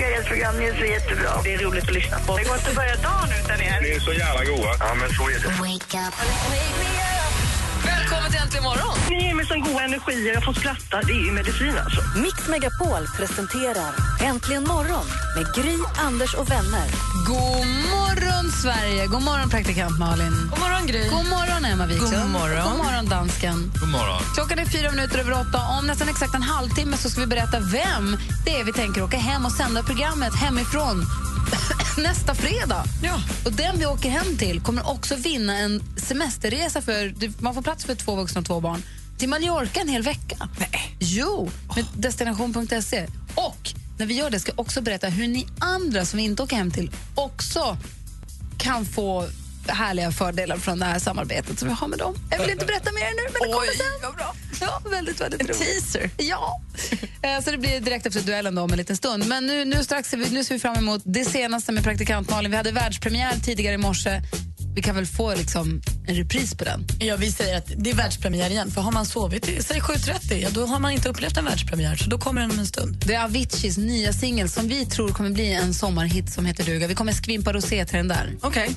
Jag program är så jättebra. Det är roligt att lyssna på. Det går inte att börja dagen utan er. Det är så jävla goa. Ja, men så är det. Välkommen till Äntligen morgon. Ni ger mig sån god energi. Jag får skratta. Det är ju medicin alltså. Mix Megapol presenterar Äntligen morgon med Gry, Anders och vänner. God morgon Sverige. God morgon praktikant Malin. God morgon Gry. God morgon Emma Wiklund. God morgon. God morgon dansken. God morgon. Klockan är 8:04. Om nästan exakt en halvtimme så ska vi berätta vem det är vi tänker åka hem och sända programmet hemifrån nästa fredag. Ja. Och den vi åker hem till kommer också vinna en semesterresa för, man får plats för 2 vuxna och 2 barn, till Mallorca en hel vecka. Nej. Jo, med destination.se. Och när vi gör det ska jag också berätta hur ni andra som vi inte åker hem till också kan få härliga fördelar från det här samarbetet som vi har med dem. Jag vill inte berätta mer nu, men det kommer sen. Bra. Ja, väldigt, väldigt roligt. En teaser. Ja. Så det blir direkt efter duellen då om en liten stund. Men nu strax nu ser vi fram emot det senaste med praktikant Malin. Vi hade världspremiär tidigare i morse. Vi kan väl få liksom en repris på den. Ja, vi säger att det är världspremiär igen. För har man sovit i, säg 7:30, ja, då har man inte upplevt en världspremiär. Så då kommer den om en stund. Det är Aviciis nya singel som vi tror kommer bli en sommarhit som heter Luga. Vi kommer skvimpa rosé till den där. Okej.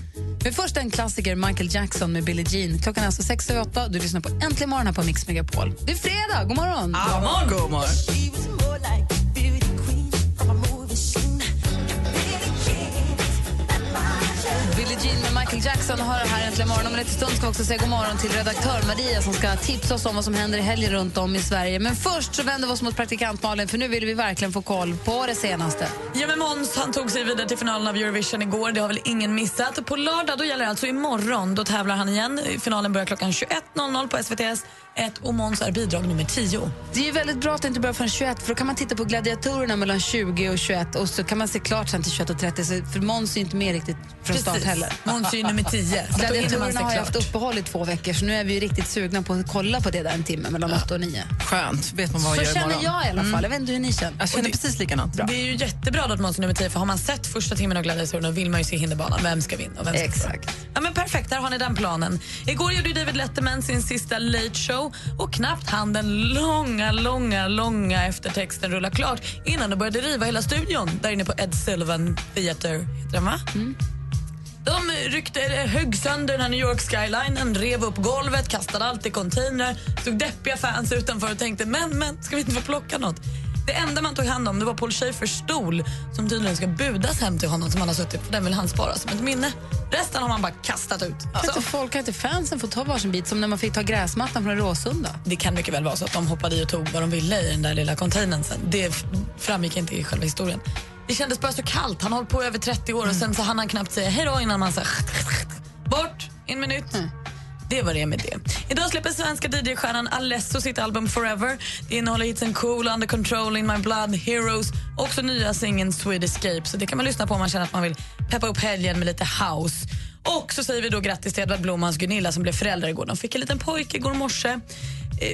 Men först en klassiker, Michael Jackson med Billie Jean. Klockan är alltså 6:08. Du lyssnar på Äntligen morgon här på Mix Megapol. Det är fredag, god morgon. Ja, god morgon. Med Michael Jackson och höra här Äntligen morgon. Om en stund ska också säga god morgon till redaktör Maria som ska tipsa oss om vad som händer i helgen runt om i Sverige. Men först så vänder vi oss mot praktikant Malin, för nu vill vi verkligen få koll på det senaste. Ja, men Måns, han tog sig vidare till finalen av Eurovision igår. Det har väl ingen missat. Och på lördag, då gäller det alltså imorgon. Då tävlar han igen. Finalen börjar klockan 21:00 på SVTs. Och Måns är bidrag nummer 10. Det är väldigt bra att det inte börjar från 21, för då kan man titta på gladiatorerna mellan 20 och 21 och så kan man se klart sen till 21:30, för Måns är inte med riktigt från start heller. Måns är nummer 10. Gladiatorerna har haft uppehåll i 2 veckor, så nu är vi ju riktigt sugna på att kolla på det där en timme mellan 8 och 9. Skönt, vet man vad jag gör imorgon. Så känner jag i alla fall, jag vet inte hur ni känner. Jag känner precis likadant. Det är ju jättebra att Måns är nummer 10, för har man sett första timmen av gladiatorerna vill man ju se hinderbanan, vem ska vinna och vem ska exakt. Ja, men perfekt, där har ni den planen. Igår gjorde David Letterman sin sista late show. Och knappt hann den långa eftertexten rulla klart innan det började riva hela studion. Där inne på Ed Sullivan Theater, heter den, va? Mm. De högg sönder den här New York skylinen, rev upp golvet, kastade allt i container. Tog deppiga fans utanför och tänkte, men, ska vi inte få plocka något? Det enda man tog hand om, det var Paul Schäfers stol som tydligen ska budas hem till honom, som han har suttit på. Den vill han spara som ett minne. Resten har man bara kastat ut. Alltså. Folk har inte fansen får ta varsin bit, som när man fick ta gräsmattan från Råsunda. Det kan mycket väl vara så att de hoppade i och tog vad de ville i den där lilla containern sen. Det framgick inte i själva historien. Det kändes bara så kallt. Han har hållit på över 30 år och sen så hann han knappt säga hej då innan man sa bort, en minut. Mm. Det var det med det. Idag släpper svenska DJ-stjärnan Alesso sitt album Forever. Det innehåller hitsen Cool, Under Control, In My Blood, Heroes. Också nya singeln Sweet Escape. Så det kan man lyssna på om man känner att man vill peppa upp helgen med lite house. Och så säger vi då grattis till Edvard Blomans Gunilla som blev föräldrar igår. De fick en liten pojke igår morse.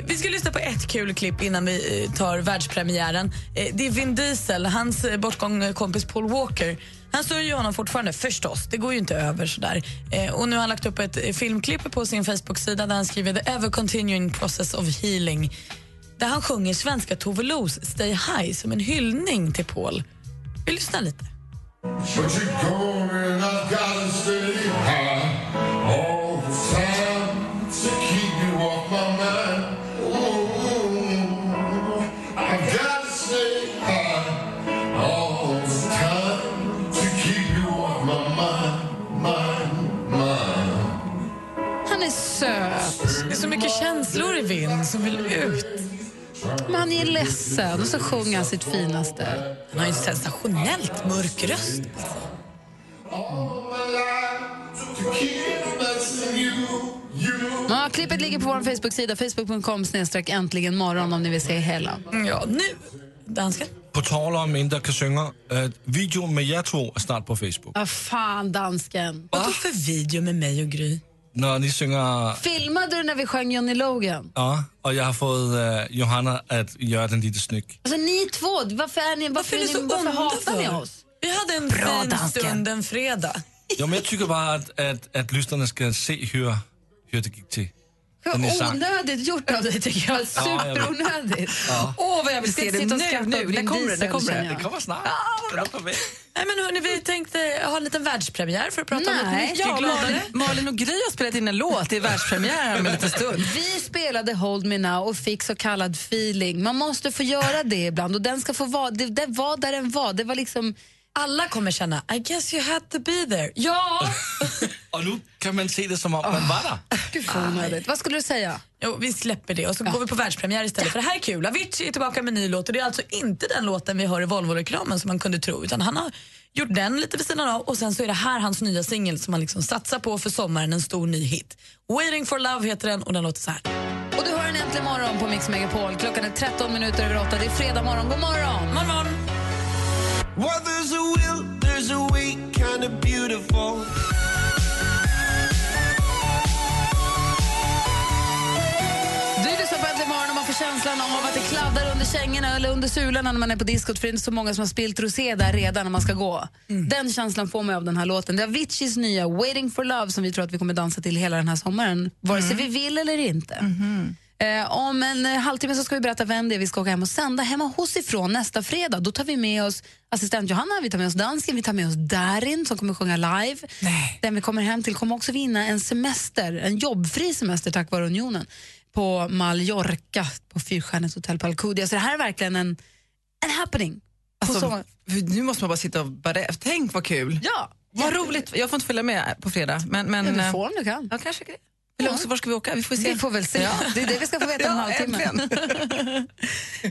Vi ska lyssna på ett kul klipp innan vi tar världspremiären. Det är Vin Diesel, hans bortgångkompis Paul Walker. Han står ju honom fortfarande, förstås. Det går ju inte över sådär. Och nu har han lagt upp ett filmklipp på sin Facebook-sida där han skriver The Ever Continuing Process of Healing. Där han sjunger svenska Tove Los Stay High som en hyllning till Paul. Vi lyssnar lite. Det är så mycket känslor i Vin som vill ut. Men han är ledsen och så sjunger han sitt finaste. Han har ju en sensationellt mörk röst. Ja, klippet ligger på vår Facebook-sida facebook.com/äntligenmorgon om ni vill se hela. Ja, nu, dansken. På tal om inte kan sjunga, videon med er två är snart på Facebook. Vad fan, dansken. Vadå för video med mig och Gry? När ni sjunger... Filmade du när vi sjöng Johnny Logan? Ja, och jag har fått Johanna att göra den lite snygg. Alltså ni två, varför hatar ni oss? Vi hade en fin stund en fredag. Ja, men jag tycker bara att lyssnarna ska se hur det gick till. Onödigt gjort av dig, tycker jag. Superonödigt. Åh, vad jag vill se det nu. Det kommer snart. Nej, men hörni, vi tänkte ha en liten världspremiär för att prata om något mycket gladare. Malin och Gry har spelat in en låt i världspremiär om en liten stund. Vi spelade Hold Me Now och fick så kallad feeling. Man måste få göra det ibland och den ska få vara, det var där den var. Det var liksom... Alla kommer känna, I guess you had to be there. Ja! Och nu kan man se det som att man bara... Gud, vad skulle du säga? Jo, vi släpper det och så går vi på världspremiär istället. För det här är kul. Avicii är tillbaka med en ny låt. Och det är alltså inte den låten vi hör i Volvo-reklamen som man kunde tro. Utan han har gjort den lite vid sidan av. Och sen så är det här hans nya singel som han liksom satsar på för sommaren. En stor ny hit. Waiting for Love heter den och den låter så här. Och du hör den äntligen morgon på Mix Megapol. Klockan är 8:13. Det är fredag morgon. God morgon! Morgon! Well, there's a will, there's a way, kind of beautiful. Du lyssnar på Äntligen morgon och man får känslan om att det kladdar under kängorna eller under sularna när man är på diskot, för det är inte så många som har spilt rosé där redan när man ska gå. Mm. Den känslan får man av den här låten. Det är Aviciis nya Waiting for Love som vi tror att vi kommer dansa till hela den här sommaren, vare sig vi vill eller inte. Mm-hmm. Om en halvtimme så ska vi berätta vem det är vi ska åka hem och sända hemma hos ifrån nästa fredag. Då tar vi med oss assistent Johanna, vi tar med oss dansken, vi tar med oss Darin som kommer sjunga live. Nej. Den vi kommer hem till kommer också vinna en semester, en jobbfri semester tack vare Unionen, på Mallorca på 4-stjärnigt hotell på Alcudia. Så det här är verkligen en happening. Alltså, nu måste man bara sitta och bara, tänk vad kul. Ja, vad roligt. Jag får inte följa med på fredag. Men du får om du kan. Ja, kanske det. Eller också, var ska vi åka? Vi får se. Vi får väl se. Ja. Det är det vi ska få veta om en halvtimme.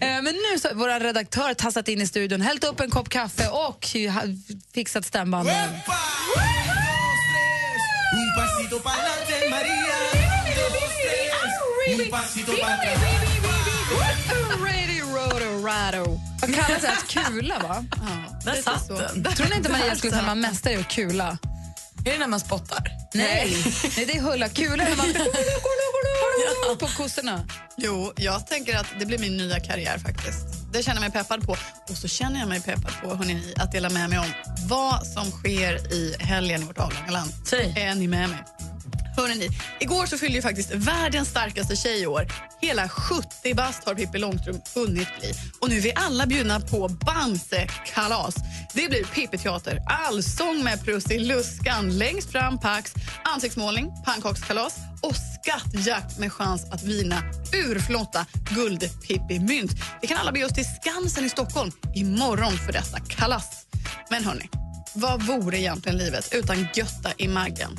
Men nu så vår redaktör tassat in i studion, hällt upp en kopp kaffe och fixat stämbanden. Vad kallas det? Att kula, va? Ja, det satt den. Tror ni inte Maria skulle vara mästare i att kula? Är det när man spottar? Nej, nej, det är hulla kula när man på kossorna. Jo, jag tänker att det blir min nya karriär faktiskt. Det känner jag mig peppad på. Och så känner jag mig peppad på, hörrni, att dela med mig om vad som sker i helgen i vårt avlånga land. Är ni med mig? Hörrni, igår så fyllde ju faktiskt världens starkaste tjej i år. Hela 70 bast har Pippi Långstrump hunnit bli. Och nu är vi alla bjudna på Bamse-kalas. Det blir Pippi-teater, allsång med Prussiluskan, längst fram Pax, ansiktsmålning, pannkakskalas och skattjakt med chans att vinna urflotta guldpippimynt. Det kan alla be oss till Skansen i Stockholm imorgon för dessa kalas. Men hörni, vad vore egentligen livet utan götta i maggen?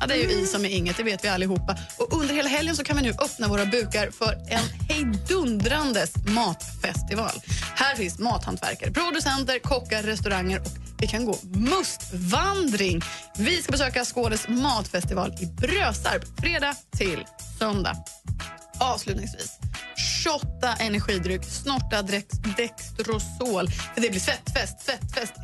Ja, det är ju i som är inget, det vet vi allihopa. Och under hela helgen så kan vi nu öppna våra bukar för en hejdundrandes matfestival. Här finns mathantverkare, producenter, kockar, restauranger och vi kan gå mustvandring. Vi ska besöka Skånes matfestival i Brösarp fredag till söndag. Avslutningsvis, shotta energidryck, snorta dextrosol. För det blir svettfest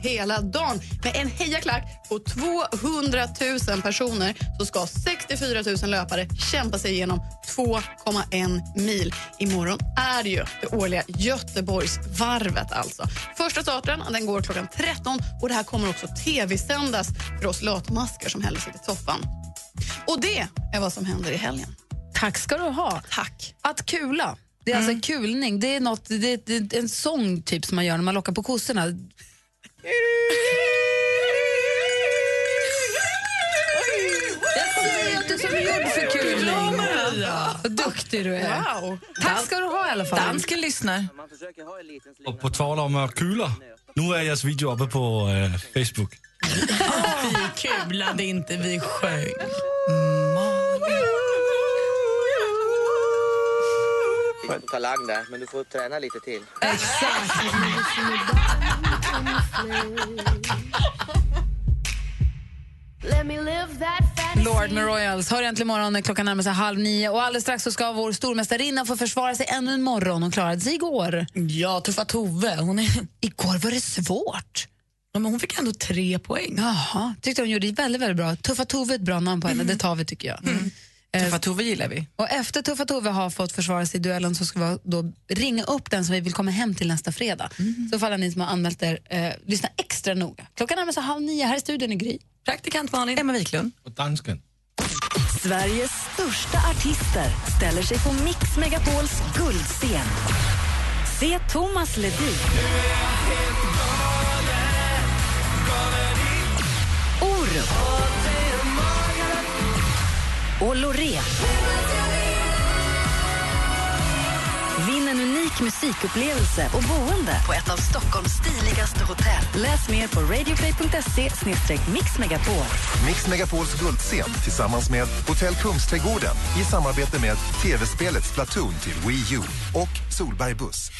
hela dagen. Med en hejaklack på 200 000 personer så ska 64 000 löpare kämpa sig igenom 2,1 mil. Imorgon är ju det årliga Göteborgsvarvet alltså. Första starten, den går klockan 13 och det här kommer också tv-sändas för oss latmaskar som häller sig i soffan. Och det är vad som händer i helgen. Tack ska du ha. Tack. Att kula. Det är alltså kulning. Det är något, det är en sång typ som man gör när man lockar på kossorna. Jag säger att du som är gjord för kulning. Vad duktig du är. Wow. Tack ska du ha i alla fall. Dansken lyssnar. Och på tal om kula. Nu är jag video uppe på Facebook. Vi kulade inte, vi sjöng. Du får inte talang där, men du får träna lite till. Exakt. Let me live that Lord med Royals. Hör äntligen morgon, klockan närmar sig 8:30. Och alldeles strax så ska vår stormästarinna få försvara sig ännu en morgon. Hon klarade sig igår. Ja, Tuffa Tove. Igår var det svårt. Ja, men hon fick ändå 3 poäng. Jaha, tyckte hon gjorde det väldigt, väldigt bra. Tuffa Tove är ett bra namn på henne, det tar vi tycker jag. Mm. Tuffa Tove gillar vi. Och efter Tuffa Tove har fått försvara sig i duellen så ska vi då ringa upp den som vi vill komma hem till nästa fredag. Mm. Så faller ni som har anmält er, lyssna extra noga. Klockan närmar sig 8:30, här i studion i Gry. Praktikant Malin, Emma Wiklund. Och dansken. Sveriges största artister ställer sig på Mix Megapols guldscen. Se Thomas Ledin. Och Loreen vinner en unik musikupplevelse och boende på ett av Stockholms stiligaste hotell. Läs mer på radioplay.se/mixmegapol. Mix Megapols guldscen tillsammans med Hotell Kungsträdgården i samarbete med TV-spelet Splatoon till Wii U och Solberg Buss.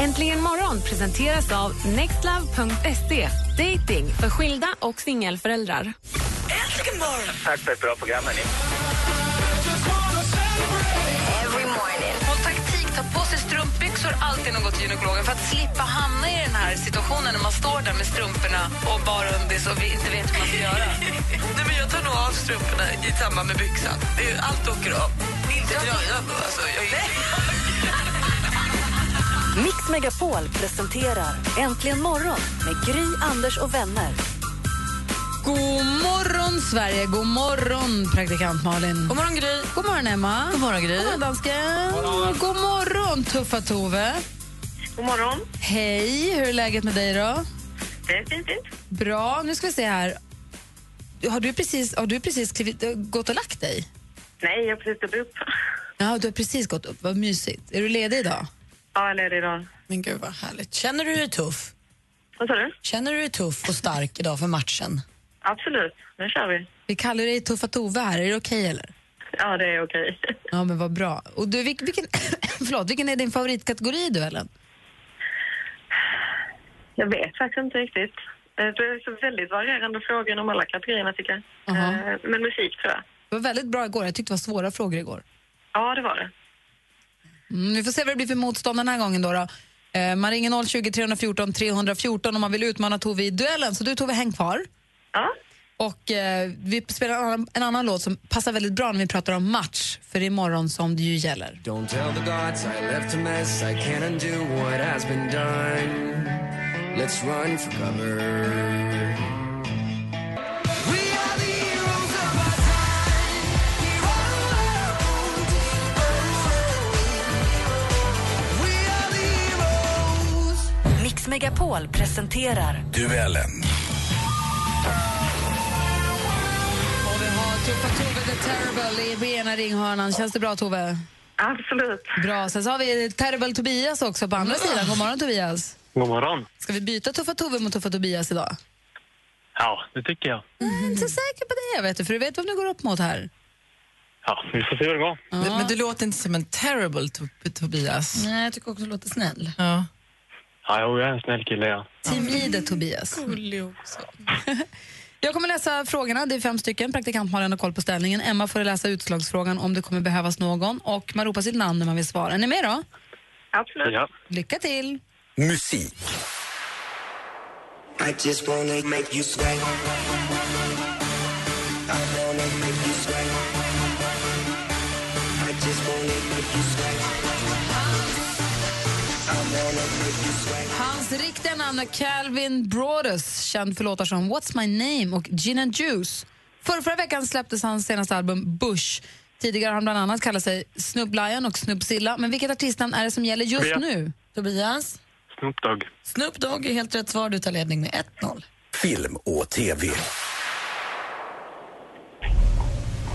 Äntligen morgon presenteras av nextlove.se. Dating för skilda och singelföräldrar. Äntligen morgon! Tack för ett bra program, hörni. Every morning. Och taktik, ta på sig strumpbyxor alltid när man går till gynekologen för att slippa hamna i den här situationen när man står där med strumporna och bara undis och inte vet hur man ska göra. Nej, men jag tar nog av strumporna i samband med byxan. Allt åker av. Inte jag alltså. Mix Megapol presenterar Äntligen morgon med Gry, Anders och vänner. God morgon Sverige, god morgon praktikant Malin. God morgon Gry. God morgon Emma. God morgon Gry. God morgon dansken. God morgon. God morgon Tuffa Tove. God morgon. Hej, hur är läget med dig då? Det är fint. Bra, nu ska vi se här. Har du precis gått och lagt dig? Nej, jag har precis gått upp. Ja, du har precis gått upp, vad mysigt. Är du ledig idag? Ja, jag är ledig idag. Men gud vad härligt. Känner du dig tuff? Vad sa du? Känner du dig tuff och stark idag för matchen? Absolut, nu kör vi. Vi kallar dig Tuffa Tove här, är det okej eller? Ja, det är okej. Ja, men vad bra. Och du, vilken är din favoritkategori i duellen? Jag vet faktiskt inte riktigt. Det är så väldigt varierande frågor om alla kategorierna tycker jag. Uh-huh. Men musik tror jag. Det var väldigt bra igår, jag tyckte det var svåra frågor igår. Ja, det var det. Vi får se vad det blir för motstånd den här gången då. Man ringer 020 314 314 om man vill utmana Tove i duellen. Så du Tove, häng kvar. Ja. Och vi spelar en annan låt som passar väldigt bra när vi pratar om match. För imorgon som det ju gäller. Don't tell the gods I left a mess, I can't undo what has been done. Let's run for cover. Mix Megapol presenterar Duellen. Och vi har Tuffa Tove The Terrible i ena ringhörnan. Känns det bra, Tove? Absolut. Bra, sen så har vi Terrible Tobias också på andra sidan. God morgon, Tobias. God morgon. Ska vi byta Tuffa Tove mot Tuffa Tobias idag? Ja, det tycker jag. Jag är inte säker på det, vet du, för du vet vad du går upp mot här. Ja, vi får se hur det går. Ja. Men du låter inte som en Terrible Tobias. Nej, jag tycker också du låter snäll. Ja. Ja, jag är en snäll kille, ja. Teamleader Tobias. Jag kommer läsa frågorna, det är 5 stycken. Praktikant Malin har koll på ställningen. Emma får läsa utslagsfrågan om det kommer behövas någon. Och man ropar sitt namn när man vill svara. Är ni med då? Absolut. Ja. Lycka till. Musik. I just wanna make you sway. I wanna make you sway. I just wanna make you sway. Hans riktiga namn är Calvin Broadus, känd för låtar som What's My Name och Gin and Juice. Förra veckan släpptes hans senaste album Bush. Tidigare har han bland annat kallat sig Snoop Lion och Snoopzilla. Men vilket artistnamn är det som gäller just nu? Tobias? Snoop Dogg. Snoop Dogg är helt rätt svar, du tar ledning med 1-0. Film och TV.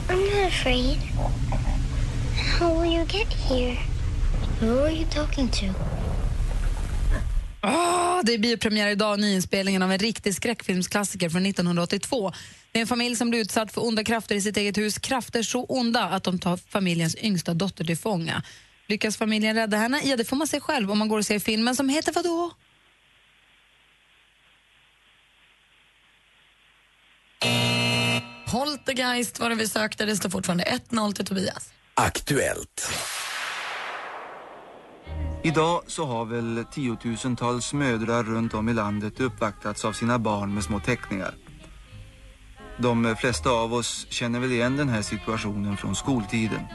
I'm not afraid. How will you get here? Who are you talking to? Det är biopremiär idag, nyinspelningen av en riktig skräckfilmsklassiker från 1982. Det är en familj som blir utsatt för onda krafter i sitt eget hus. Krafter så onda att de tar familjens yngsta dotter till fånga. Lyckas familjen rädda henne? Ja, det får man se själv om man går och ser filmen som heter vadå? Poltergeist var det vi sökte. Det står fortfarande 1-0 till Tobias. Aktuellt. Idag så har väl tiotusentals mödrar runt om i landet uppvaktats av sina barn med små teckningar. De flesta av oss känner väl igen den här situationen från skoltiden.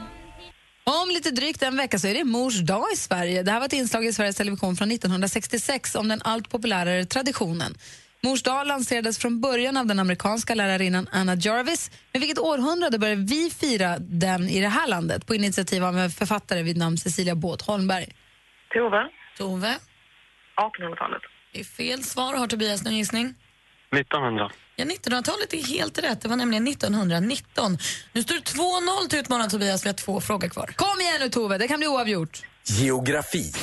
Om lite drygt en vecka så är det mors dag i Sverige. Det här var ett inslag i Sveriges Television från 1966 om den allt populärare traditionen. Mors dag lanserades från början av den amerikanska lärarinnan Anna Jarvis. Men vilket århundrade började vi fira den i det här landet på initiativ av en författare vid namn Cecilia Båth Holmberg? Tove. 1800-talet. Det är fel svar. Har Tobias någon gissning? 1900. Ja, 1900-talet är helt rätt. Det var nämligen 1919. Nu står det 2-0 till utmanaren Tobias. Vi har 2 frågor kvar. Kom igen nu Tove, det kan bli oavgjort. Geografi.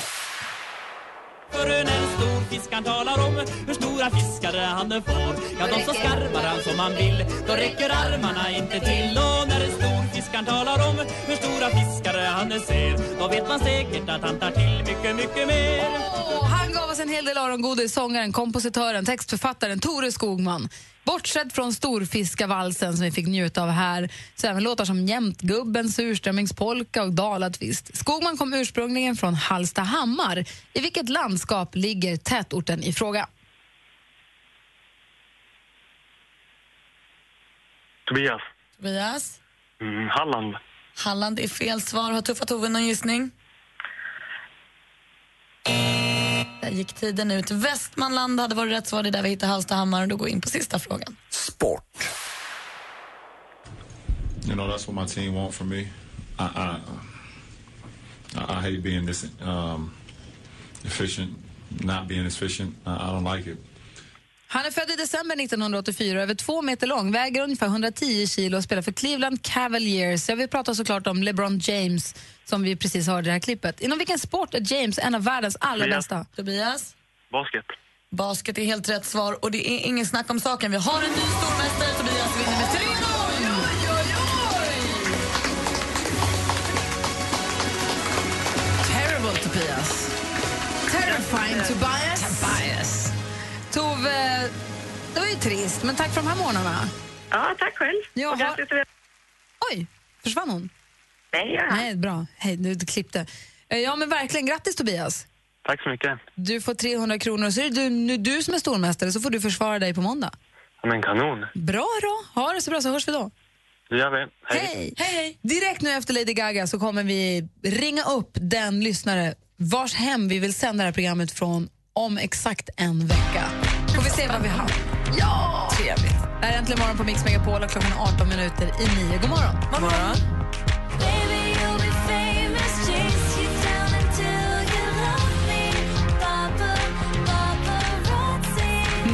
För en stor fiskan talar om hur stora fiskar han får. Ja, de så skarvar han som han vill. Då räcker armarna inte till. Och när en stor fiskan talar om hur stora fiskar han ser, då vet man säkert att han tar till mycket, mycket mer. Oh, han gav oss en hel del örongodis, sångaren, kompositören, textförfattaren Tore Skogman. Bortsett från storfiskavalsen som vi fick njuta av här, så även låtar som Jämtgubben, Surströmmingspolka och Dalatvist. Skogman kom ursprungligen från Hallstahammar. I vilket landskap ligger tätorten i fråga? Tobias? Halland. Halland är fel svar. Har Tuffa Tove någon gissning? Där gick tiden ut. Västmanland hade varit rätt svar. Det där vi hittade Hallstahammar. Och då går in på sista frågan. Sport. You know, that's what my team want from me. I hate being this efficient. Not being efficient. I don't like it. Han är född i december 1984, över 2 meter lång, väger ungefär 110 kilo och spelar för Cleveland Cavaliers. Jag vill prata såklart om LeBron James som vi precis hörde i det här klippet. Inom vilken sport är James en av världens allra bästa? Tobias? Basket. Basket är helt rätt svar och det är ingen snack om saken. Vi har en ny stormästare, Tobias vinner med 3-0. Terrible Tobias. Terrifying Tobias. Tove, det var ju trist, men tack för de här morgnarna. Ja, tack själv. Oj, försvann hon? Nej, ja. Nej, bra. Hej, du klippte. Ja, men verkligen, grattis Tobias. Tack så mycket. Du får 300 kronor och så är det du som är stormästare, så får du försvara dig på måndag. Ja, men kanon. Bra då, ha det så bra så hörs vi då. Det gör vi, hej. Hej. Direkt nu efter Lady Gaga så kommer vi ringa upp den lyssnare vars hem vi vill sända det här programmet från om exakt en vecka. Får vi se vad vi har. Ja! Trevligt. Det här är Äntligen morgon på Mix Megapol och klockan 8:18. God morgon. God morgon.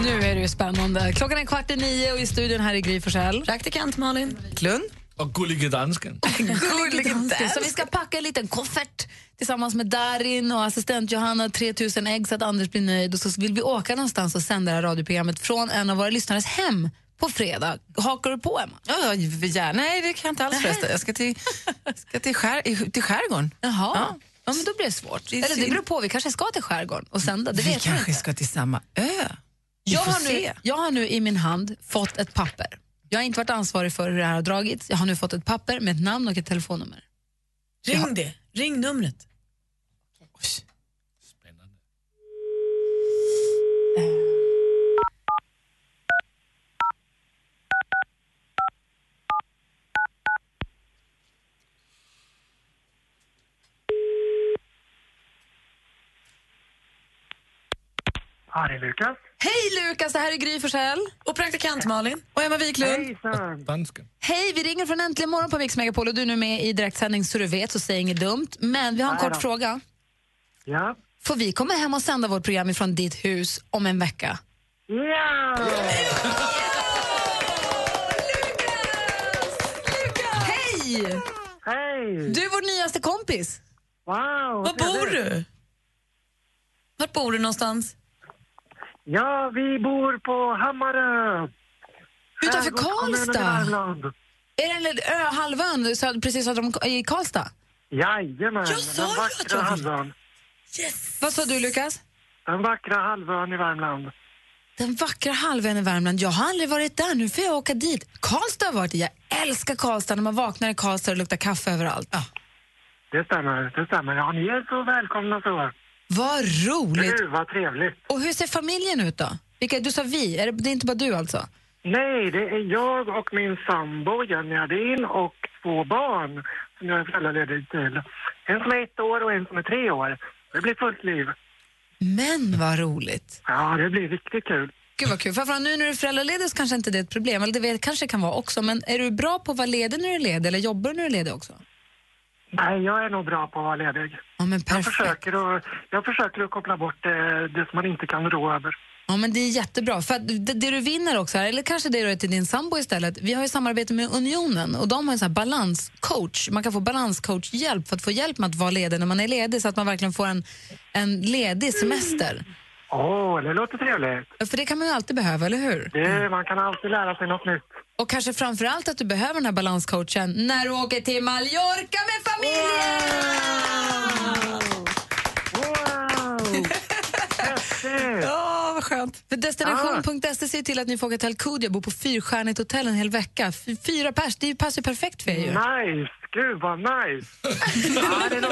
Nu är det ju spännande. Klockan är 8:45 och i studion här i Gry Forssell. Praktikant Malin Klund. Och gullige dansken. Så vi ska packa en liten koffert tillsammans med Darin och assistent Johanna, 3000 ägg så att Anders blir nöjd. Och så vill vi åka någonstans och sända det här radioprogrammet från en av våra lyssnares hem på fredag. Hakar du på, Emma? Ja. Nej, det kan jag inte alls förresten. Jag ska till skärgården. Jaha. Ja. Ja, men då blir det svårt. Eller det beror på, vi kanske ska till skärgården och sända. Det vi vet kanske inte. Ska till samma ö. Jag har nu i min hand fått ett papper. Jag har inte varit ansvarig för hur det här har dragits. Jag har nu fått ett papper med ett namn och ett telefonnummer. Ring numret. Oj. Spännande. Ja, det är Lukas. Hej Lukas, det här är Gry Forssell. Och praktikant Malin. Och Emma Wiklund. Hej, vi ringer från Äntligen morgon på Mix Megapol och du är nu med i direktsändning så du vet, så säg inget dumt. Men vi har en kort fråga. Ja. Får vi komma hem och sända vårt program ifrån ditt hus om en vecka? Ja! Lukas! Hej! Du är vår nyaste kompis. Wow! Var bor du? Vart bor du någonstans? Ja, vi bor på Hammarö. Utanför Karlstad? Är det en liten halvön precis i Karlstad? Jajamän, den vackra halvön. Yes. Vad sa du, Lukas? Den vackra halvön i Värmland. Den vackra halvön i Värmland. Jag har aldrig varit där, nu får jag åka dit. Karlstad har varit där. Jag älskar Karlstad. När man vaknar i Karlstad och luktar kaffe överallt. Ja. Det stämmer, det stämmer. Ja, ni är så välkomna så. Vad roligt. Du, vad trevligt. Och hur ser familjen ut då? Vilka, du sa vi, det är inte bara du alltså? Nej, det är jag och min sambo Johanna, Darin och två barn som jag är föräldraledig till. En som är 1 år och en som är 3 år. Det blir fullt liv. Men vad roligt. Ja, det blir riktigt kul. Gud vad kul, för nu när du är föräldraledig så kanske inte det är ett problem. Eller det vet, kanske kan vara också. Men är du bra på att vara ledig när du är ledig? Eller jobbar du när du är ledig också? Nej, jag är nog bra på att vara ledig. Ja, men perfekt. Jag försöker att koppla bort det som man inte kan rå över. Ja, men det är jättebra. För att det du vinner också här, eller kanske det du är till din sambo istället. Vi har ju samarbete med Unionen och de har en sån här balanscoach. Man kan få balanscoachhjälp för att få hjälp med att vara ledig när man är ledig, så att man verkligen får en ledig semester. Åh, det låter trevligt. För det kan man ju alltid behöva, eller hur? Det, man kan alltid lära sig något nytt. Och kanske framförallt att du behöver den här balanscoachen när du åker till Mallorca med familjen! Wow! Ja, vad skönt. För destination.se ser till att ni får åka till Alcudia och bo på 4-stjärnigt hotell en hel vecka. 4 pers, det passar ju perfekt för er ju. Nice! Gud, vad nice! Ja,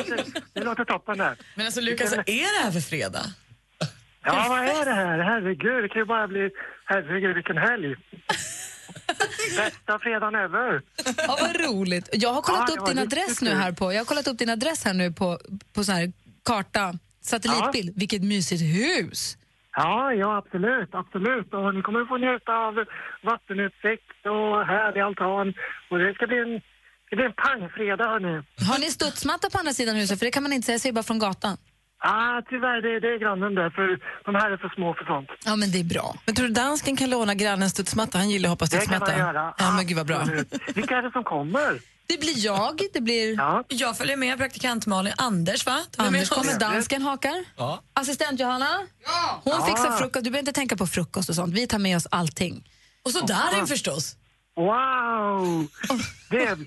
det låter toppen där. Men alltså Lukas, är det här för fredag? Ja, vad är det här? Herregud, det kan ju bara bli... Herregud, vilken helg! Bästa fredagen över. Ja, vad roligt. Jag har kollat upp din adress nu här på. Jag har kollat upp din adress här nu på sån här karta, satellitbild. Ja. Vilket mysigt hus. Ja, absolut, absolut. Och ni kommer få njuta av vattenutsikt och härlig altan. Och det ska bli en pangfredag, hörni. Har ni studsmatta på andra sidan huset? För det kan man inte säga sig bara från gatan. Ja, tyvärr, det är grannen där, för de här är för små för sånt. Ja, men det är bra. Men tror du dansken kan låna grannens studsmatta? Han gillar att hoppa studsmatta. Det kan man göra. Ja, men gud vad bra. Vilka är det som kommer? Det blir jag, Jag följer med praktikant Malin. Anders, va? Anders kommer, dansken hakar. Ja. Assistent Johanna? Ja! Hon fixar frukost, du behöver inte tänka på frukost och sånt. Vi tar med oss allting. Och så Darin förstås. Wow! Det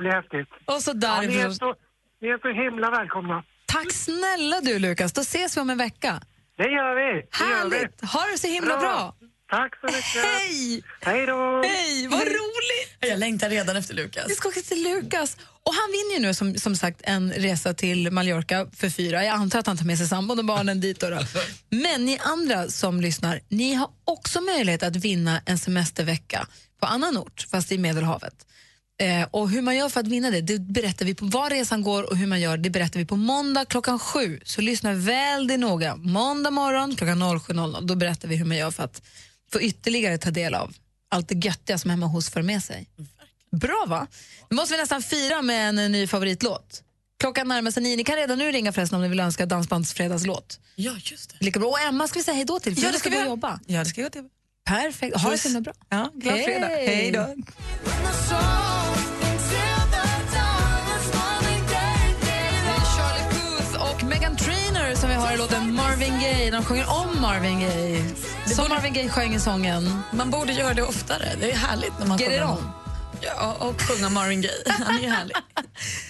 blir häftigt. Och så Darin förstås. Ni är så himla välkomna. Tack snälla du Lukas, då ses vi om en vecka. Det gör vi. Härligt, ha det så himla bra. Tack så mycket. Hej då. Hej, vad roligt. Jag längtar redan efter Lukas. Vi ska åka till Lukas. Och han vinner ju nu som sagt en resa till Mallorca för 4. Jag antar att han tar med sig sambon och barnen dit då. Men ni andra som lyssnar, ni har också möjlighet att vinna en semestervecka på annan ort, fast i Medelhavet. Och hur man gör för att vinna det berättar vi på var resan går, och hur man gör det berättar vi på måndag klockan 7. Så lyssna väldigt noga. Måndag morgon klockan 07.00. Då berättar vi hur man gör för att få ytterligare ta del av allt det göttiga som hemma hos för med sig. Bra va? Nu måste vi nästan fira med en ny favoritlåt. Klockan närmar sig 9. Ni kan redan nu ringa förresten om ni vill önska dansbandsfredagslåt. Ja, just det. Lika bra. Och Emma ska vi säga hej då till. Ja, det ska vi jobba. Ja, det ska jag till. Perfekt. Ha det så bra. Ja, glad fredag. Hej då. Låten Marvin Gaye, de sjunger om Marvin Gaye. Som Marvin Gaye sjöng i sången. Man borde göra det oftare. Det är härligt när man sjunger om. Ja, och sjunga Marvin Gaye. Han är härlig.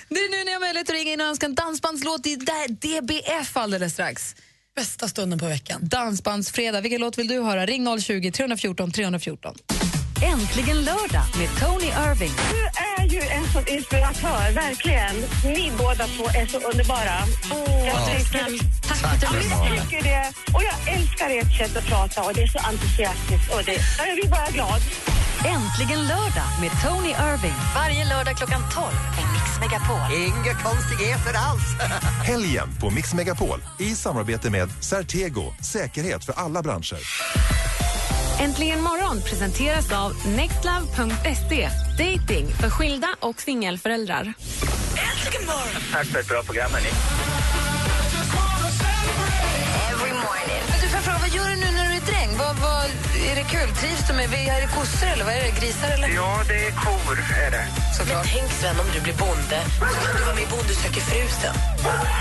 Det är nu när jag har möjlighet att ringa in och önska en dansbandslåt i DBF alldeles strax. Bästa stunden på veckan. Dansbandsfredag. Vilken låt vill du höra? Ring 020 314 314. Äntligen lördag med Tony Irving. Du är ju en sån inspiratör, verkligen. Ni båda två är så underbara. Tack det. Och jag älskar ert sätt att prata, och det är så entusiastiskt. Och jag blir bara glad. Äntligen lördag med Tony Irving. Varje lördag klockan 12 i Mix Megapol. Inga konstigheter alls. Helgen på Mix Megapol i samarbete med Certego. Säkerhet för alla branscher. Äntligen morgon presenteras av nextlove.se. Dating för skilda och singelföräldrar. Äntligen morgon. Tack för ett bra program, hörni. Du, får fråga, vad gör du nu när du är dräng? Vad är det kul? Trivs du med? Är det kossor eller vad är det? Grisar eller? Ja, det är kor, är det. Såklart. Men tänk Sven, om du blir bonde. Om du var med i Bonde söker frusen.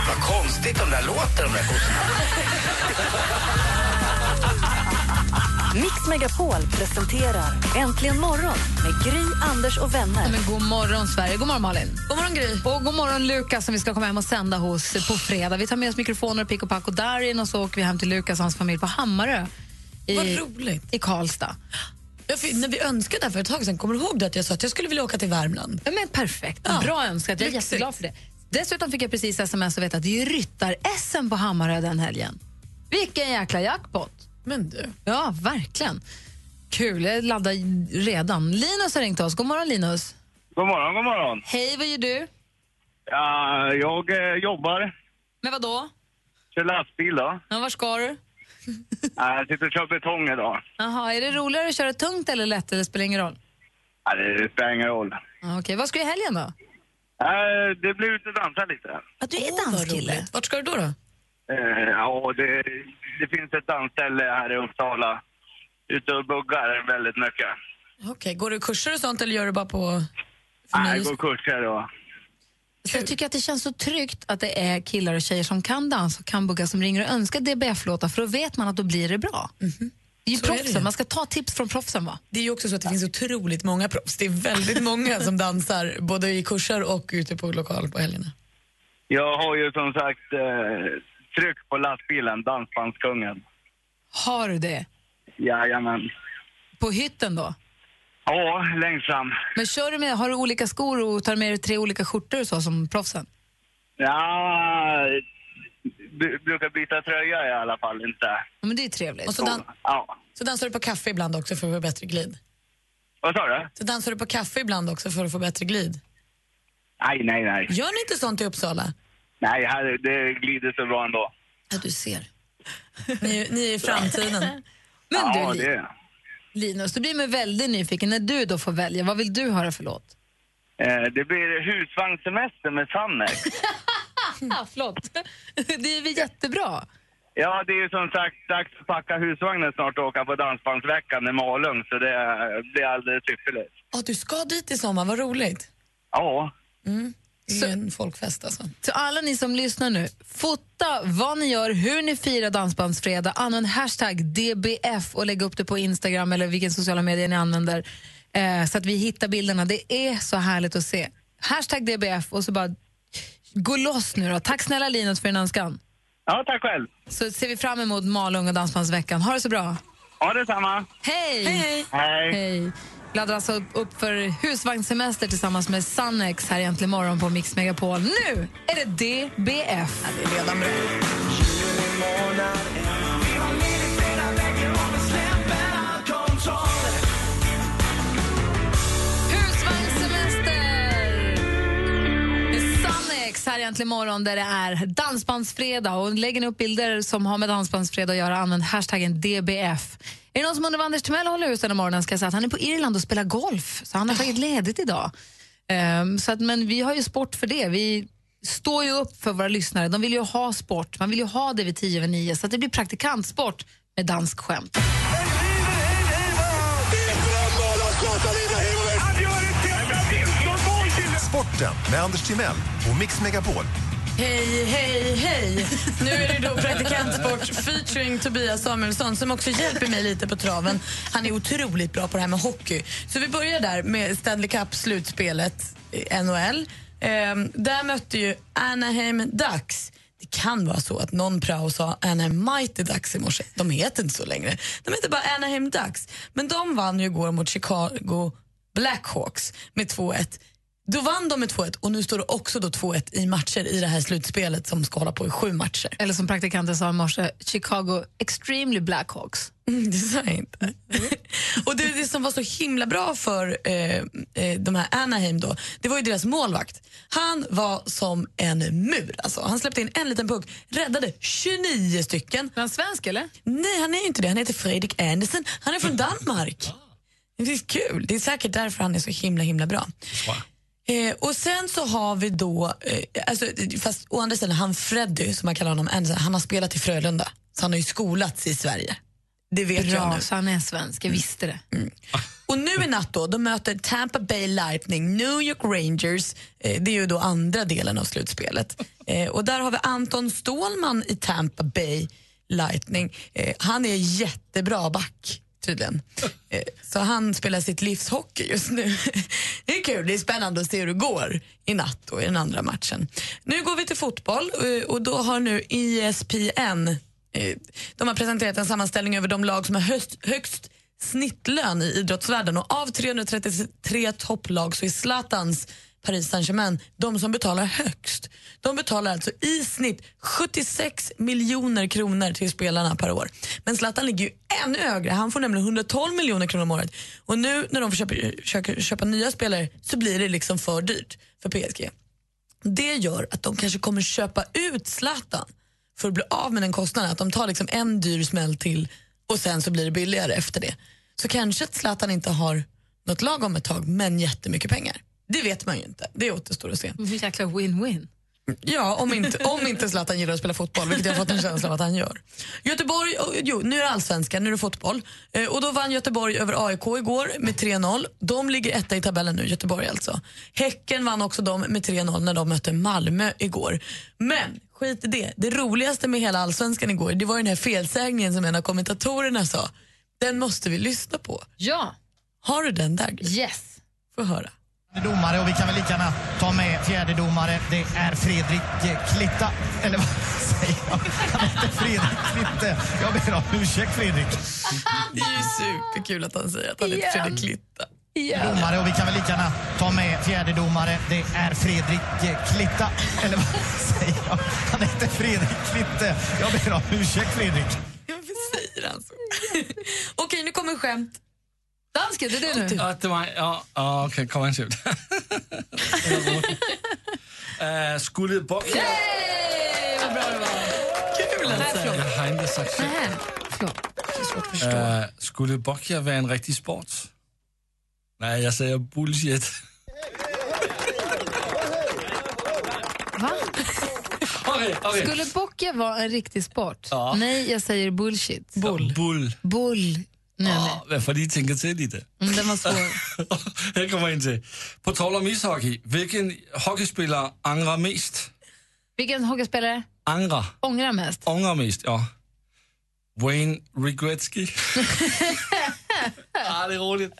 Vad konstigt de där låter, de där kossorna. Mix Megapol presenterar Äntligen morgon med Gry, Anders och vänner. Men god morgon Sverige, god morgon Malin. God morgon Gry. Och god morgon Lukas, som vi ska komma hem och sända hos på fredag. Vi tar med oss mikrofoner, pick och pack och Darin, och så åker vi hem till Lukas och hans familj på Hammarö. Vad roligt. I Karlstad. Ja, för när vi önskade för ett tag sedan, kommer du ihåg det att jag sa att jag skulle vilja åka till Värmland? Ja, men perfekt, ja. Bra önskat, jag är jätteglad för det. Dessutom fick jag precis sms och vet att det är ryttar-SM på Hammarö den helgen. Vilken jäkla jackpot. Men du. Ja, verkligen. Kul, jag laddar redan. Linus har ringt oss, god morgon Linus. God morgon, god morgon. Hej, vad gör du? Ja, jag jobbar. Men vad då? Kör lastbil då. Ja, var ska du? Jag sitter och kör betong idag. Jaha, är det roligare att köra tungt eller lätt eller spelar ingen roll? Ja, det spelar ingen roll. Okej, vad ska du i helgen då? Det blir ut och dansa lite. Ja, du är danskille. Vart ska du då? Ja, det finns ett dansställe här i Uppsala. Ute och buggar väldigt mycket. Okej, går du kurser och sånt eller gör du bara på... Nej, jag går kurser då. Så jag tycker att det känns så tryggt att det är killar och tjejer som kan dansa och kan bugga som ringer och önskar DBF-låtar, för då vet man att då blir det bra. Mm-hmm. Det är ju så proffsen, är det. Man ska ta tips från proffsen va? Det är ju också så att det finns otroligt många proffs. Det är väldigt många som dansar både i kurser och ute på lokal på helgerna. Jag har ju som sagt tryck på lastbilen, dansbandskungen. Har du det? Jajamän. På hytten då? Ja, längst fram. Men kör du med, har du olika skor och tar med dig 3 olika skjortor och så som proffsen? Ja, brukar byta tröja i alla fall inte. Ja, men det är trevligt. Och så, så dansar du på kaffe ibland också för att få bättre glid? Vad sa du? Så dansar du på kaffe ibland också för att få bättre glid? Nej, nej, nej. Gör ni inte sånt i Uppsala? Nej, här, det glider så bra ändå. Ja, du ser. Ni är i framtiden. Men ja, du, det är Linus, du blir mig väldigt nyfiken. När du då får välja, vad vill du höra för låt? Det blir husvagnssemester med Sanner. Förlåt. Det är väl jättebra. Ja, det är ju som sagt dags att packa husvagnen snart och åka på dansbandsveckan i Malung. Så det är alldeles ypperligt. Ja, du ska dit i sommar, vad roligt. Ja. Mm. Det är en folkfest alltså. Så alla ni som lyssnar nu, fota vad ni gör, hur ni firar dansbandsfredag, använd hashtag DBF och lägg upp det på Instagram eller vilken sociala medier ni använder, så att vi hittar bilderna. Det är så härligt att se. Hashtag DBF och så bara gå loss nu då. Tack snälla Linus för din önskan. Ja, tack själv. Så ser vi fram emot Malung och dansbandsveckan. Ha det så bra. Ja, detsamma. Hej! Hej, hej. Hej. Laddar alltså upp för husvagnssemester tillsammans med Sannex här egentligen imorgon på Mix Megapol. Nu är det DBF. Ja, det är redan bra. Husvagnssemester! Med Sannex här egentligen imorgon där det är dansbandsfredag. Och lägger ni upp bilder som har med dansbandsfredag att göra, använd hashtaggen DBF. Är det någon som undrar vad Anders Timell håller hus den här morgonen? Ska jag säga att han är på Irland och spelar golf. Så han har tagit ledigt idag. Men vi har ju sport för det. Vi står ju upp för våra lyssnare. De vill ju ha sport. Man vill ju ha det vid 8:50. Så att det blir praktikantsport med dansk skämt. Sporten med Anders Timell och Mix Megapol. Hej, hej, hej. Nu är det då praktikantsport featuring Tobias Samuelsson som också hjälper mig lite på traven. Han är otroligt bra på det här med hockey. Så vi börjar där med Stanley Cup-slutspelet i NHL. Där mötte ju Anaheim Ducks. Det kan vara så att någon prao sa Anaheim Mighty Ducks i morse. De heter inte så längre. De heter bara Anaheim Ducks. Men de vann ju igår mot Chicago Blackhawks med 2-1. Då vann de med 2-1 och nu står det också då 2-1 i matcher i det här slutspelet som ska hålla på i 7 matcher. Eller som praktikanten sa i morse, Chicago Extremely Blackhawks. Det sa jag inte. Och det som var så himla bra för de här Anaheim då, det var ju deras målvakt. Han var som en mur. Alltså, han släppte in en liten puck, räddade 29 stycken. Är han svensk eller? Nej, han är ju inte det. Han heter Fredrik Andersen. Han är från Danmark. Det är kul. Det är säkert därför han är så himla bra. Wow. Och sen så har vi då fast å andra sidan, han Freddy som man kallar honom, han har spelat i Frölunda, så han har ju skolats i Sverige. Det vet bra, jag nu. Så han är svensk, jag visste det. Mm. Och nu i natt då möter Tampa Bay Lightning New York Rangers. Det är ju då andra delen av slutspelet. Och där har vi Anton Stålman i Tampa Bay Lightning. Han är jättebra back tydligen. Så han spelar sitt livshockey just nu. Det är kul, det är spännande att se hur det går i natt och i den andra matchen. Nu går vi till fotboll och då har nu ESPN de har presenterat en sammanställning över de lag som har högst snittlön i idrottsvärlden. Och av 333 topplag så är Zlatans Paris Saint-Germain de som betalar högst. De betalar alltså i snitt 76 miljoner kronor till spelarna per år. Men Zlatan ligger ju ännu högre. Han får nämligen 112 miljoner kronor om året. Och nu när de försöker köpa nya spelare så blir det liksom för dyrt för PSG. Det gör att de kanske kommer köpa ut Zlatan för att bli av med den kostnaden. Att de tar liksom en dyr smäll till och sen så blir det billigare efter det. Så kanske att Zlatan inte har något lag om ett tag, men jättemycket pengar. Det vet man ju inte. Det återstår att se. Det är jäkla win-win. Ja, om inte Zlatan gillar att spela fotboll, vilket jag har fått en känsla av att han gör. Göteborg, nu är det allsvenskan, nu är det fotboll. Och då vann Göteborg över AIK igår med 3-0. De ligger etta i tabellen nu, Göteborg alltså. Häcken vann också dem med 3-0 när de mötte Malmö igår. Men skit i det. Det roligaste med hela allsvenskan igår, det var ju den här felsägningen som en av kommentatorerna sa. Den måste vi lyssna på. Ja. Har du den där? Yes. Får höra. Domare, och vi kan väl lika gärna ta med fjärde domare. Det är Fredrik Klitta. Eller vad säger jag? Han heter Fredrik Klitte. Jag ber om ursäkt, Fredrik. Det är ju superkul att han säger att han heter Fredrik Klitta. Domare, och vi kan väl lika gärna ta med fjärde domare. Det är Fredrik Klitta. Eller vad säger jag? Han heter Fredrik Klitte. Jag ber om ursäkt, Fredrik. Varför säger han så? Okej, nu kommer skämt. Danske, det är du nu. Ja, okej, kom igen. Skulle bock. Yay, vad bra det var. Kul alltså. Jag har inte sagt så. Förlåt. Skulle bock vara en riktig sport? Nej, jag säger bullshit. Va? Okay. Skulle bock vara en riktig sport? Ja. Nej, jag säger bullshit. Bull. Varför de tänker till lite. Den var svår. Här kommer jag in till. På tal om ishockey, vilken hockeyspelare angrar mest? Vilken hockeyspelare? Ångrar mest, ja. Wayne Gretzky. Det är roligt.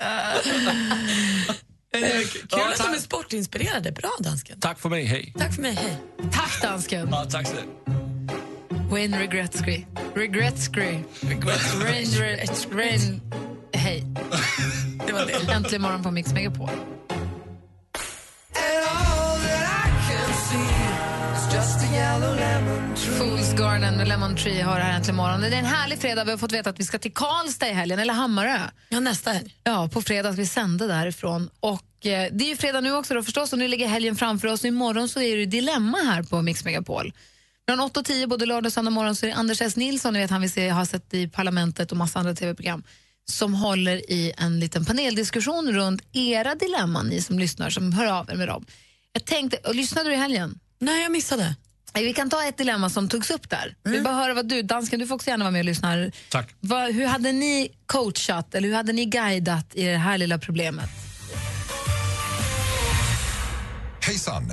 Kul att de är sportinspirerade. Bra, dansken. Tack för mig, hej. Tack, dansken. Ja, tack så mycket. Wayne Gretzky. Hej. Det var det. Äntligen morgon på Mix Megapol. Fools Garden med Lemon Tree har det här äntligen morgon. Det är en härlig fredag. Vi har fått veta att vi ska till Karlstad i helgen, eller Hammarö. Ja, nästa helg. Ja, på fredag vi sända därifrån. Och det är ju fredag nu också då förstås. Och nu ligger helgen framför oss. Imorgon så är det dilemma här på Mix Megapol. Från 8:10 både lördag och söndag morgon så är det Anders S. Nilsson, ni vet han har sett i Parlamentet och massa andra tv-program, som håller i en liten paneldiskussion runt era dilemman, ni som lyssnar, som hör av er med dem. Jag tänkte, och lyssnade du i helgen? Nej, jag missade. Vi kan ta ett dilemma som togs upp där. Vi bara höra vad du, dansken, du får också gärna vara med och lyssna. Tack. Hur hade ni coachat eller hur hade ni guidat i det här lilla problemet? Hejsan.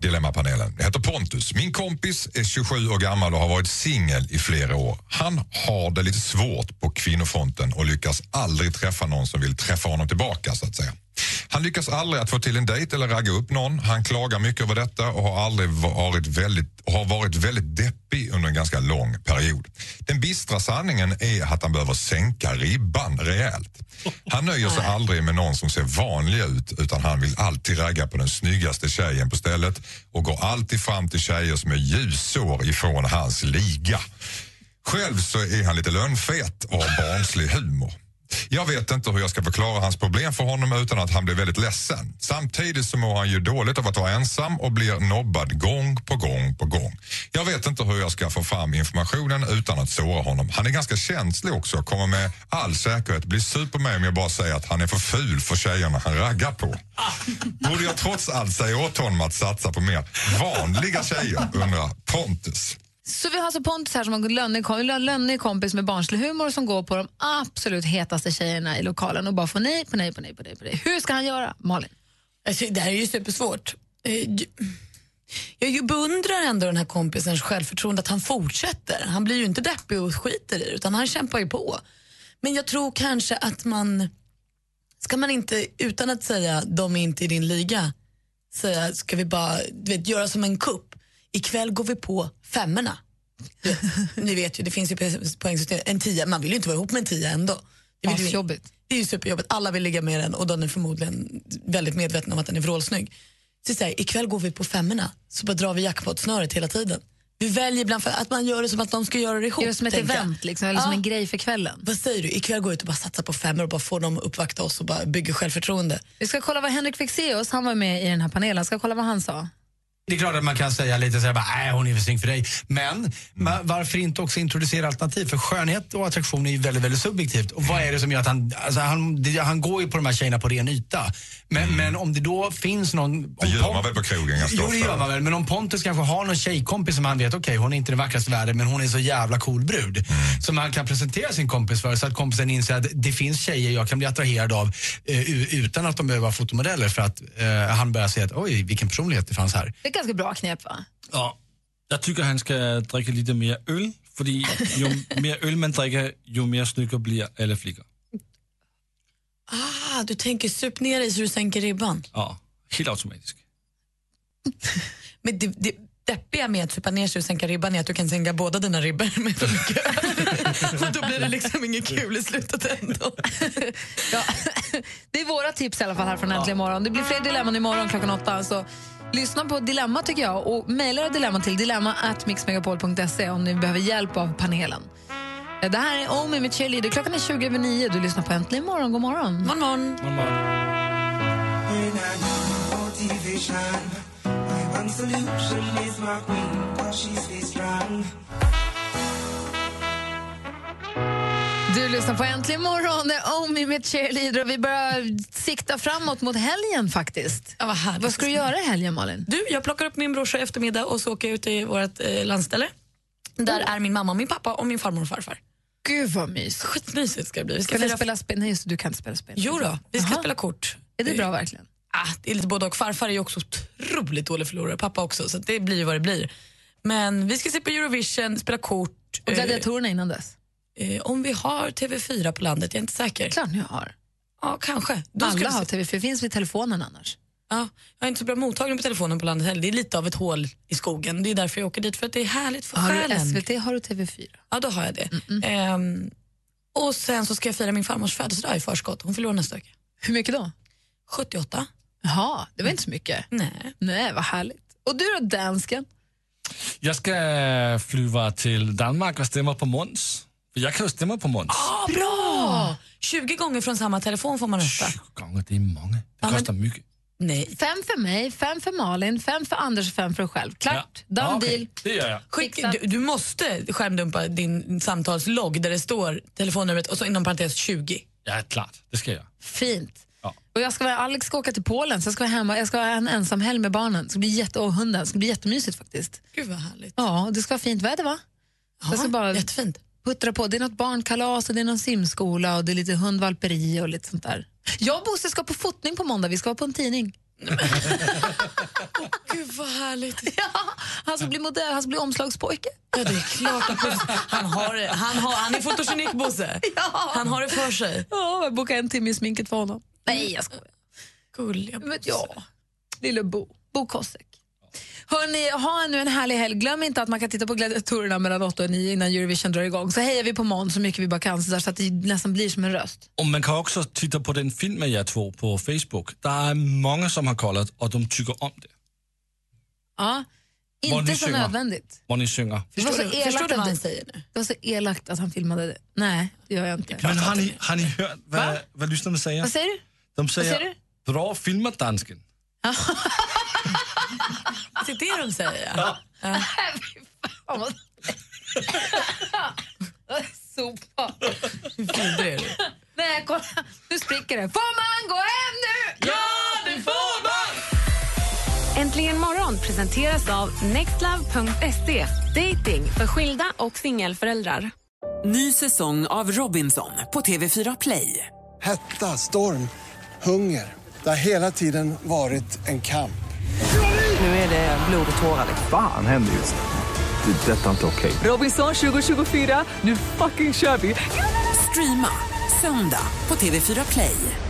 Dilemmapanelen. Jag heter Pontus. Min kompis är 27 år gammal och har varit singel i flera år. Han har det lite svårt på kvinnofronten och lyckas aldrig träffa någon som vill träffa honom tillbaka, så att säga. Han lyckas aldrig att få till en dejt eller ragga upp någon. Han klagar mycket över detta och har varit väldigt deppig under en ganska lång period. Den bistra sanningen är att han behöver sänka ribban rejält. Han nöjer sig aldrig med någon som ser vanlig ut, utan han vill alltid ragga på den snyggaste tjejen på stället och går alltid fram till tjejer som är ljusår ifrån hans liga. Själv så är han lite lönnfet och har barnslig humor. Jag vet inte hur jag ska förklara hans problem för honom utan att han blir väldigt ledsen. Samtidigt så mår han ju dåligt av att vara ensam och blir nobbad gång på gång på gång. Jag vet inte hur jag ska få fram informationen utan att såra honom. Han är ganska känslig också och kommer med all säkerhet bli sur på mig om jag bara säger att han är för ful för tjejerna han raggar på. Borde jag trots allt säga åt honom att satsa på mer vanliga tjejer, undrar Pontus. Så vi har alltså Pontus här som har en lönnig kompis med barnslig humor som går på de absolut hetaste tjejerna i lokalen och bara får nej på nej på nej på nej på nej. Hur ska han göra, Malin? Alltså, det här är ju supersvårt. Jag beundrar ändå den här kompisens självförtroende att han fortsätter. Han blir ju inte deppig och skiter i, utan han kämpar ju på. Men jag tror kanske att man inte, utan att säga de är inte i din liga, säga ska vi bara göra som en kupp. Ikväll går vi på 5:orna. Ni vet ju, det finns ju poängsystem. En 10, man vill ju inte vara ihop med en 10 ändå. Det är jobbigt. Det är ju superjobbigt. Alla vill ligga med den och den är förmodligen väldigt medveten om att den är vrålsnygg. Så säger, ikväll går vi på 5:orna, så bara drar vi jackpot-snöret hela tiden. Vi väljer ibland för att man gör det som att de ska göra det ihop. Gör det som ett event liksom, eller som en grej för kvällen. Vad säger du? Ikväll går jag ut och bara satsar på 5:or och bara får dem uppvakta oss och bara bygger självförtroende. Vi ska kolla vad Henrik fick se oss. Han var med i den här panelen. Ska kolla vad han sa. Det är klart att man kan säga lite så här, nej hon är för snygg för dig. Men varför inte också introducera alternativ? För skönhet och attraktion är ju väldigt, väldigt subjektivt. Och vad är det som gör att han går ju på de här tjejerna på ren yta. Men om det då finns någon... Det gör man väl på krogen? Jo, det gör man väl. Men om Pontus kanske har någon tjejkompis som han vet, okej, hon är inte den vackraste världen, men hon är så jävla cool brud. Mm. Som han kan presentera sin kompis för, så att kompisen inser att det finns tjejer jag kan bli attraherad av utan att de behöver vara fotomodeller. För att han börjar se att, oj, vilken personlighet det fanns här. Ganska bra knep, va? Ja, jag tycker han ska dricka lite mer öl, för ju mer öl man dricker, ju mer snygga blir alla flickor. Ah, du tänker sup ner dig så du sänker ribban? Ja, helt automatiskt. Men det deppiga med att supa ner sig och sänka ribban är att du kan sänka båda dina ribbor med för mycket öl. Och då blir det liksom inget kul i slutet ändå. Ja, det är våra tips i alla fall här från Äntligen Morgon. Det blir fler dilemman imorgon klockan 8, så... Lyssna på Dilemma tycker jag, och mejla dilemma till dilemma@mixmegapol.se om ni behöver hjälp av panelen. Det här är Omi med Cheerleader. Klockan är 20:09. Du lyssnar på Äntligen Morgon. God morgon. God morgon. God morgon. Du lyssnar på Äntligen Morgon, det är Omi med Cheerleader, och vi börjar sikta framåt mot helgen faktiskt. Ja, vad ska du göra i helgen, Malin? Du, jag plockar upp min brorsa i eftermiddag och så åker jag ut till vårt landställe. Där är min mamma och min pappa och min farmor och farfar. Gud vad mysigt. Skitmysigt ska det bli. Ska ni spela spel? Nej, så du kan inte spela spel. Jo då, vi ska spela kort. Är det bra verkligen? Det är lite både och. Farfar är ju också otroligt dålig förlorare, pappa också, så det blir vad det blir. Men vi ska se på Eurovision, spela kort. Och gladiatorerna innan dess? Om vi har TV4 på landet, jag är inte säker. Klart ni har. Ja, kanske. Då alla har TV4, finns vid telefonen annars. Ja, jag är inte så bra mottagning på telefonen på landet heller. Det är lite av ett hål i skogen. Det är därför jag åker dit, för att det är härligt för själen. Har du SVT, har du TV4? Ja, då har jag det. Och sen så ska jag fira min farmors födelsedag i förskott. Hon förlorar nästa vecka. Hur mycket då? 78. Jaha, det var inte så mycket. Nej, vad härligt. Och du då, dansken? Jag ska flyga till Danmark och stämma på Måns. Jag kan stämma på Måns. Ah, bra! 20 gånger från samma telefon får man rösta. 20 gånger, det är många. Det kostar mycket. Nej. 5 för mig, 5 för Malin, 5 för Anders och 5 för själv. Klart, deal. Det gör jag. Du måste skärmdumpa din samtalslogg där det står telefonnumret och så inom parentes 20. Ja, klart. Det ska jag. Fint. Ja. Och Alex ska åka till Polen, så jag ska vara hemma. Jag ska ha en ensam helg med barnen. Det ska bli hunden. Det ska bli jättemysigt faktiskt. Gud vad härligt. Ja, det ska vara fint väder, va? Ja, jättefint. Puttra på, det är något barnkalas och det är någon simskola och det är lite hundvalperi och lite sånt där. Jag och Bosse ska på fotning på måndag, vi ska vara på en tidning. Åh, gud vad härligt. Ja, han ska bli modell, han ska bli omslagspojke. Ja, det är klart att han är fotogenik, Bosse. Ja. Han har det för sig. Ja, jag bokar en timme i sminket för honom. Nej, jag skojar. Gulliga Bosse. Men ja, lilla Bo Kossek. Hörrni, ha nu en härlig helg. Glöm inte att man kan titta på gladiatorerna mellan 8 och 9 innan Eurovision drar igång. Så hejar vi på Måns så mycket vi bara kan, så att det nästan blir som en röst. Och man kan också titta på den film med er två på Facebook. Där är många som har kollat och de tycker om det. Ja, inte så nödvändigt. Vad ni synger. Förstår du vad han säger nu? Det var så elakt att han filmade det. Nej, det gör jag inte. Men har ni hört vad lyssnarna säger? Vad säger du? De säger, bra filmat dansken. Det är det de säger. Ja. Sopa. Nej, kolla. Nu spricker det. Får man gå hem nu? Ja, det får man! Äntligen Morgon presenteras av nextlove.se. Dating för skilda och singelföräldrar. Ny säsong av Robinson på TV4 Play. Hetta, storm, hunger. Det har hela tiden varit en kamp. Nu är det blod och tårar. Fan händer just nu. Det är detta inte okej. Robinson 2024, nu fucking kör vi. Streama söndag på TV4 Play.